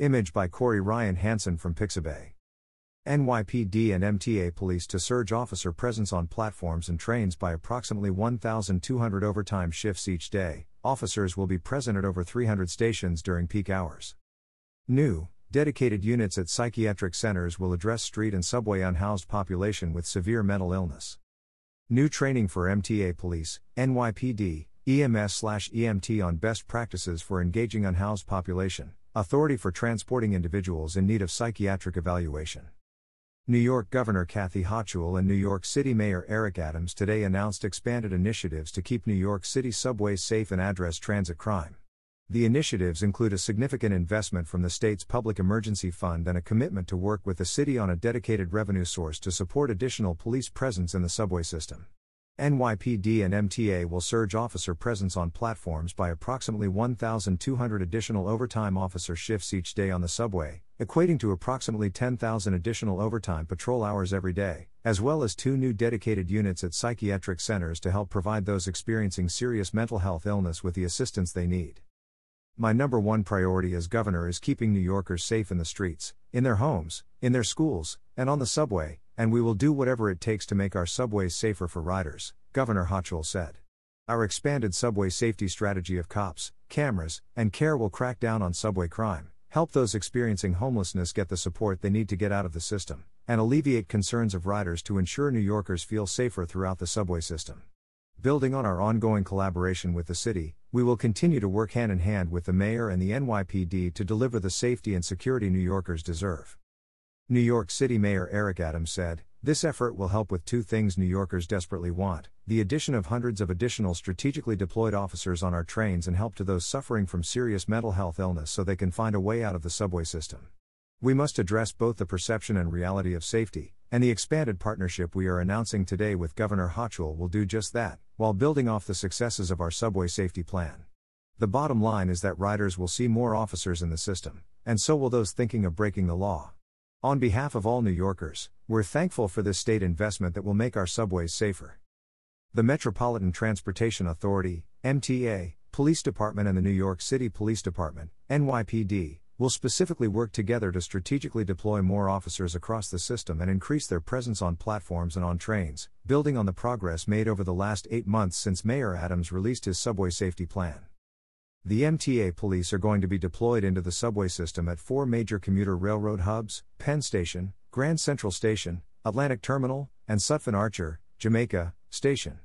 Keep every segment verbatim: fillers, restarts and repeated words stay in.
Image by Corey Ryan Hansen from Pixabay. N Y P D and M T A police to surge officer presence on platforms and trains by approximately one thousand two hundred overtime shifts each day. Officers will be present at over three hundred stations during peak hours. New, dedicated units at psychiatric centers will address street and subway unhoused population with severe mental illness. New training for M T A police, N Y P D, E M S slash E M T on best practices for engaging unhoused population, authority for transporting individuals in need of psychiatric evaluation. New York Governor Kathy Hochul and New York City Mayor Eric Adams today announced expanded initiatives to keep New York City subways safe and address transit crime. The initiatives include a significant investment from the state's Public Emergency Fund and a commitment to work with the city on a dedicated revenue source to support additional police presence in the subway system. N Y P D and M T A will surge officer presence on platforms by approximately one thousand two hundred additional overtime officer shifts each day on the subway, equating to approximately ten thousand additional overtime patrol hours every day, as well as two new dedicated units at psychiatric centers to help provide those experiencing serious mental health illness with the assistance they need. My number one priority as governor is keeping New Yorkers safe in the streets, in their homes, in their schools, and on the subway, and we will do whatever it takes to make our subways safer for riders, Governor Hochul said. Our expanded subway safety strategy of cops, cameras, and care will crack down on subway crime, help those experiencing homelessness get the support they need to get out of the system, and alleviate concerns of riders to ensure New Yorkers feel safer throughout the subway system. Building on our ongoing collaboration with the city, we will continue to work hand-in-hand with the mayor and the N Y P D to deliver the safety and security New Yorkers deserve. New York City Mayor Eric Adams said, "This effort will help with two things New Yorkers desperately want, the addition of hundreds of additional strategically deployed officers on our trains and help to those suffering from serious mental health illness so they can find a way out of the subway system. We must address both the perception and reality of safety, and the expanded partnership we are announcing today with Governor Hochul will do just that, while building off the successes of our subway safety plan. The bottom line is that riders will see more officers in the system, and so will those thinking of breaking the law. On behalf of all New Yorkers, we're thankful for this state investment that will make our subways safer." The Metropolitan Transportation Authority, M T A, Police Department and the New York City Police Department, N Y P D, will specifically work together to strategically deploy more officers across the system and increase their presence on platforms and on trains, building on the progress made over the last eight months since Mayor Adams released his subway safety plan. The M T A police are going to be deployed into the subway system at four major commuter railroad hubs, Penn Station, Grand Central Station, Atlantic Terminal, and Sutphin Archer, Jamaica, Station.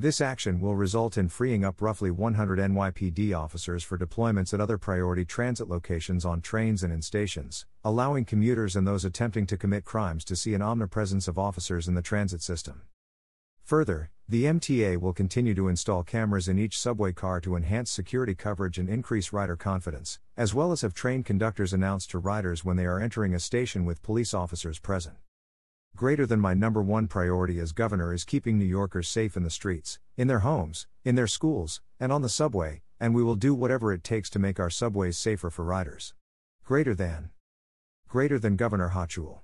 This action will result in freeing up roughly one hundred N Y P D officers for deployments at other priority transit locations on trains and in stations, allowing commuters and those attempting to commit crimes to see an omnipresence of officers in the transit system. Further, the M T A will continue to install cameras in each subway car to enhance security coverage and increase rider confidence, as well as have train conductors announce to riders when they are entering a station with police officers present. Greater than my number one priority as governor is keeping New Yorkers safe in the streets, in their homes, in their schools, and on the subway, and we will do whatever it takes to make our subways safer for riders. Greater than. Greater than Governor Hochul.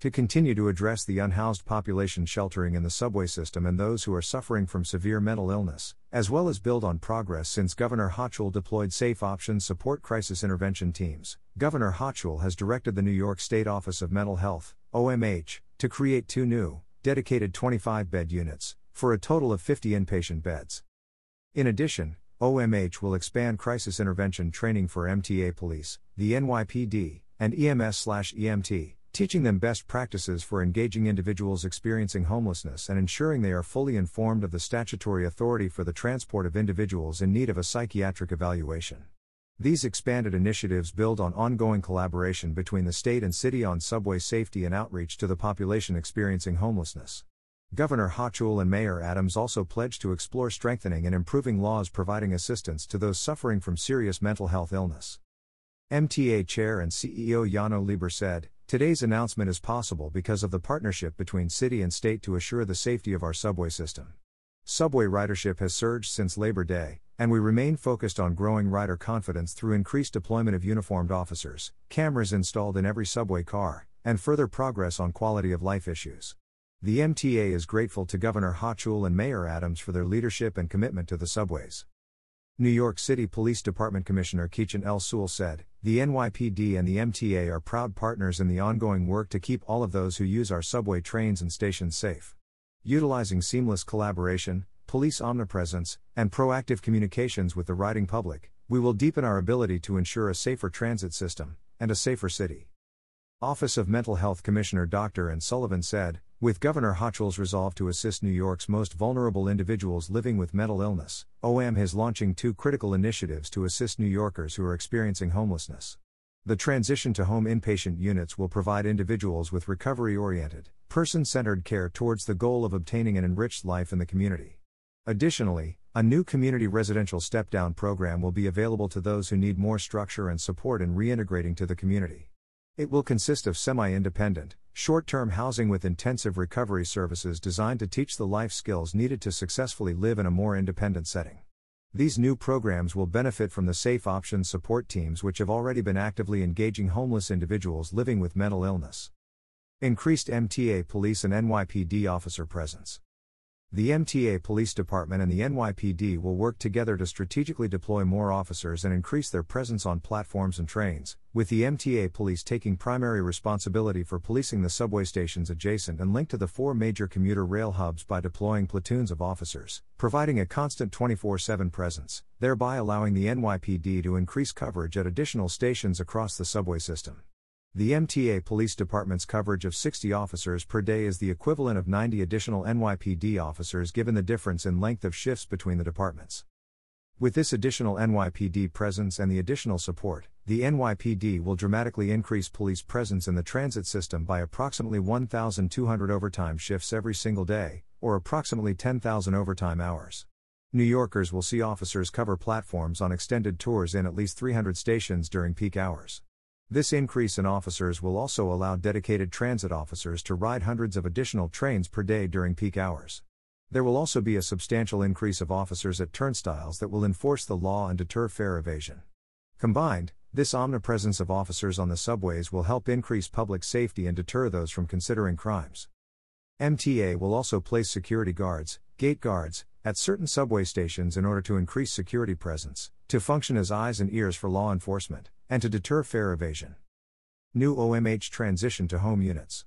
To continue to address the unhoused population sheltering in the subway system and those who are suffering from severe mental illness, as well as build on progress since Governor Hochul deployed Safe Options Support Crisis Intervention Teams, Governor Hochul has directed the New York State Office of Mental Health, O M H, to create two new, dedicated twenty-five bed units, for a total of fifty inpatient beds. In addition, O M H will expand crisis intervention training for M T A police, the N Y P D, and E M S slash E M T, teaching them best practices for engaging individuals experiencing homelessness and ensuring they are fully informed of the statutory authority for the transport of individuals in need of a psychiatric evaluation. These expanded initiatives build on ongoing collaboration between the state and city on subway safety and outreach to the population experiencing homelessness. Governor Hochul and Mayor Adams also pledged to explore strengthening and improving laws providing assistance to those suffering from serious mental health illness. M T A Chair and C E O Janno Lieber said, "Today's announcement is possible because of the partnership between city and state to assure the safety of our subway system. Subway ridership has surged since Labor Day, and we remain focused on growing rider confidence through increased deployment of uniformed officers, cameras installed in every subway car, and further progress on quality of life issues." The M T A is grateful to Governor Hochul and Mayor Adams for their leadership and commitment to the subways. New York City Police Department Commissioner Keechant L Sewell said, the N Y P D and the M T A are proud partners in the ongoing work to keep all of those who use our subway trains and stations safe. Utilizing seamless collaboration, police omnipresence, and proactive communications with the riding public, we will deepen our ability to ensure a safer transit system and a safer city. Office of Mental Health Commissioner Doctor Ann Sullivan said, with Governor Hochul's resolve to assist New York's most vulnerable individuals living with mental illness, O M H is launching two critical initiatives to assist New Yorkers who are experiencing homelessness. The transition to home inpatient units will provide individuals with recovery-oriented, person-centered care towards the goal of obtaining an enriched life in the community. Additionally, a new community residential step-down program will be available to those who need more structure and support in reintegrating to the community. It will consist of semi-independent, short-term housing with intensive recovery services designed to teach the life skills needed to successfully live in a more independent setting. These new programs will benefit from the Safe Options support teams, which have already been actively engaging homeless individuals living with mental illness. Increased M T A police and N Y P D officer presence. The M T A Police Department and the N Y P D will work together to strategically deploy more officers and increase their presence on platforms and trains, with the M T A Police taking primary responsibility for policing the subway stations adjacent and linked to the four major commuter rail hubs by deploying platoons of officers, providing a constant twenty-four seven presence, thereby allowing the N Y P D to increase coverage at additional stations across the subway system. The M T A Police Department's coverage of sixty officers per day is the equivalent of ninety additional N Y P D officers, given the difference in length of shifts between the departments. With this additional N Y P D presence and the additional support, the N Y P D will dramatically increase police presence in the transit system by approximately one thousand two hundred overtime shifts every single day, or approximately ten thousand overtime hours. New Yorkers will see officers cover platforms on extended tours in at least three hundred stations during peak hours. This increase in officers will also allow dedicated transit officers to ride hundreds of additional trains per day during peak hours. There will also be a substantial increase of officers at turnstiles that will enforce the law and deter fare evasion. Combined, this omnipresence of officers on the subways will help increase public safety and deter those from considering crimes. M T A will also place security guards, gate guards, at certain subway stations in order to increase security presence, to function as eyes and ears for law enforcement, and to deter fare evasion. New O M H transition to home units.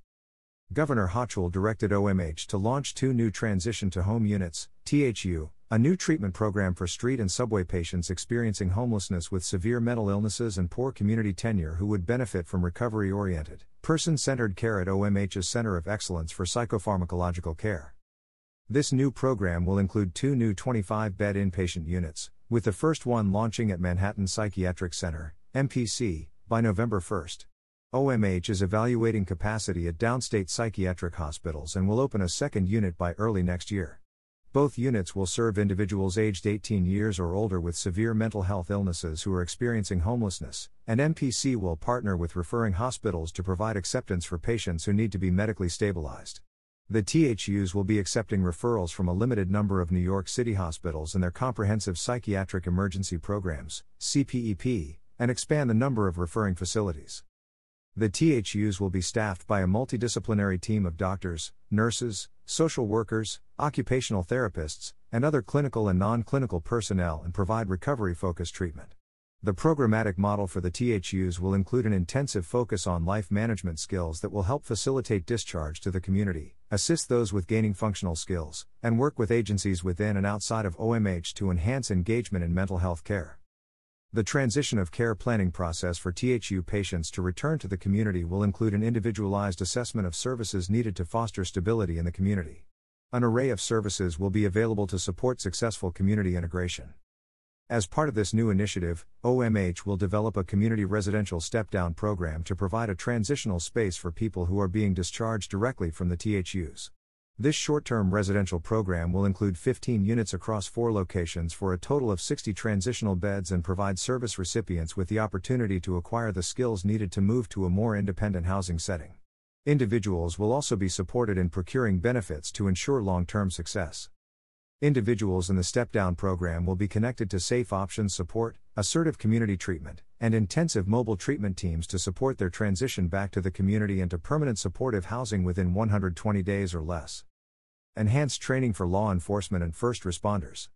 Governor Hochul directed O M H to launch two new transition to home units, T H U, a new treatment program for street and subway patients experiencing homelessness with severe mental illnesses and poor community tenure who would benefit from recovery-oriented, person-centered care at O M H's Center of Excellence for Psychopharmacological Care. This new program will include two new twenty-five bed inpatient units, with the first one launching at Manhattan Psychiatric Center, M P C, by November first. O M H is evaluating capacity at downstate psychiatric hospitals and will open a second unit by early next year. Both units will serve individuals aged eighteen years or older with severe mental health illnesses who are experiencing homelessness, and M P C will partner with referring hospitals to provide acceptance for patients who need to be medically stabilized. The T H Us will be accepting referrals from a limited number of New York City hospitals and their comprehensive psychiatric emergency programs, C P E P, and expand the number of referring facilities. The T H Us will be staffed by a multidisciplinary team of doctors, nurses, social workers, occupational therapists, and other clinical and non-clinical personnel, and provide recovery-focused treatment. The programmatic model for the T H Us will include an intensive focus on life management skills that will help facilitate discharge to the community, assist those with gaining functional skills, and work with agencies within and outside of O M H to enhance engagement in mental health care. The transition of care planning process for T H U patients to return to the community will include an individualized assessment of services needed to foster stability in the community. An array of services will be available to support successful community integration. As part of this new initiative, O M H will develop a community residential step-down program to provide a transitional space for people who are being discharged directly from the T H Us. This short-term residential program will include fifteen units across four locations for a total of sixty transitional beds and provide service recipients with the opportunity to acquire the skills needed to move to a more independent housing setting. Individuals will also be supported in procuring benefits to ensure long-term success. Individuals in the step-down program will be connected to Safe Options support, assertive community treatment, and intensive mobile treatment teams to support their transition back to the community and to permanent supportive housing within one hundred twenty days or less. Enhanced training for law enforcement and first responders.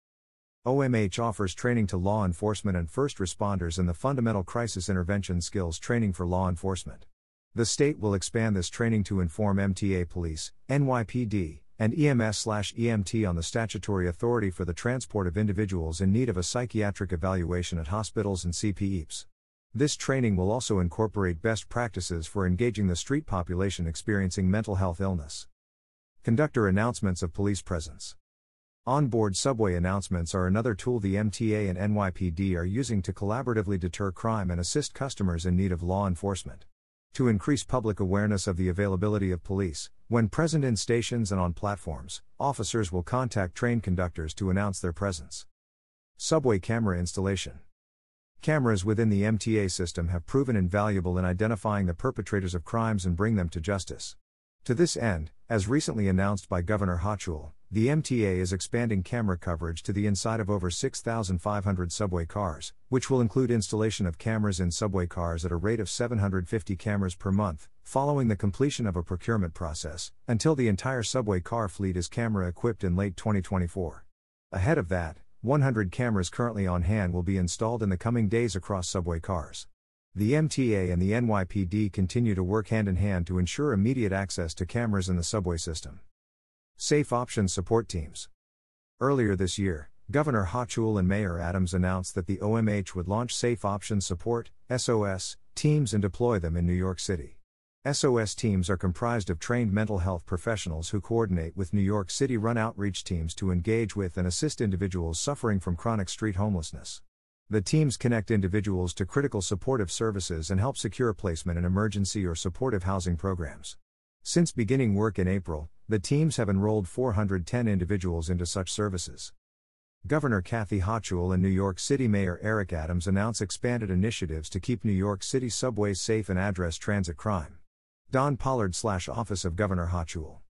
O M H offers training to law enforcement and first responders in the fundamental crisis intervention skills training for law enforcement. The state will expand this training to inform M T A police, N Y P D, and E M S slash E M T on the statutory authority for the transport of individuals in need of a psychiatric evaluation at hospitals and C P E Ps. This training will also incorporate best practices for engaging the street population experiencing mental health illness. Conductor announcements of police presence. Onboard subway announcements are another tool the M T A and N Y P D are using to collaboratively deter crime and assist customers in need of law enforcement. To increase public awareness of the availability of police, when present in stations and on platforms, officers will contact train conductors to announce their presence. Subway camera installation. Cameras within the M T A system have proven invaluable in identifying the perpetrators of crimes and bring them to justice. To this end, as recently announced by Governor Hochul, the M T A is expanding camera coverage to the inside of over six thousand five hundred subway cars, which will include installation of cameras in subway cars at a rate of seven hundred fifty cameras per month, following the completion of a procurement process, until the entire subway car fleet is camera-equipped in late twenty twenty-four. Ahead of that, one hundred cameras currently on hand will be installed in the coming days across subway cars. The M T A and the N Y P D continue to work hand-in-hand to ensure immediate access to cameras in the subway system. Safe Options Support Teams. Earlier this year, Governor Hochul and Mayor Adams announced that the O M H would launch Safe Options Support (S O S) teams and deploy them in New York City. S O S teams are comprised of trained mental health professionals who coordinate with New York City-run outreach teams to engage with and assist individuals suffering from chronic street homelessness. The teams connect individuals to critical supportive services and help secure placement in emergency or supportive housing programs. Since beginning work in April, the teams have enrolled four hundred ten individuals into such services. Governor Kathy Hochul and New York City Mayor Eric Adams announce expanded initiatives to keep New York City subways safe and address transit crime. Don Pollard slash Office of Governor Hochul.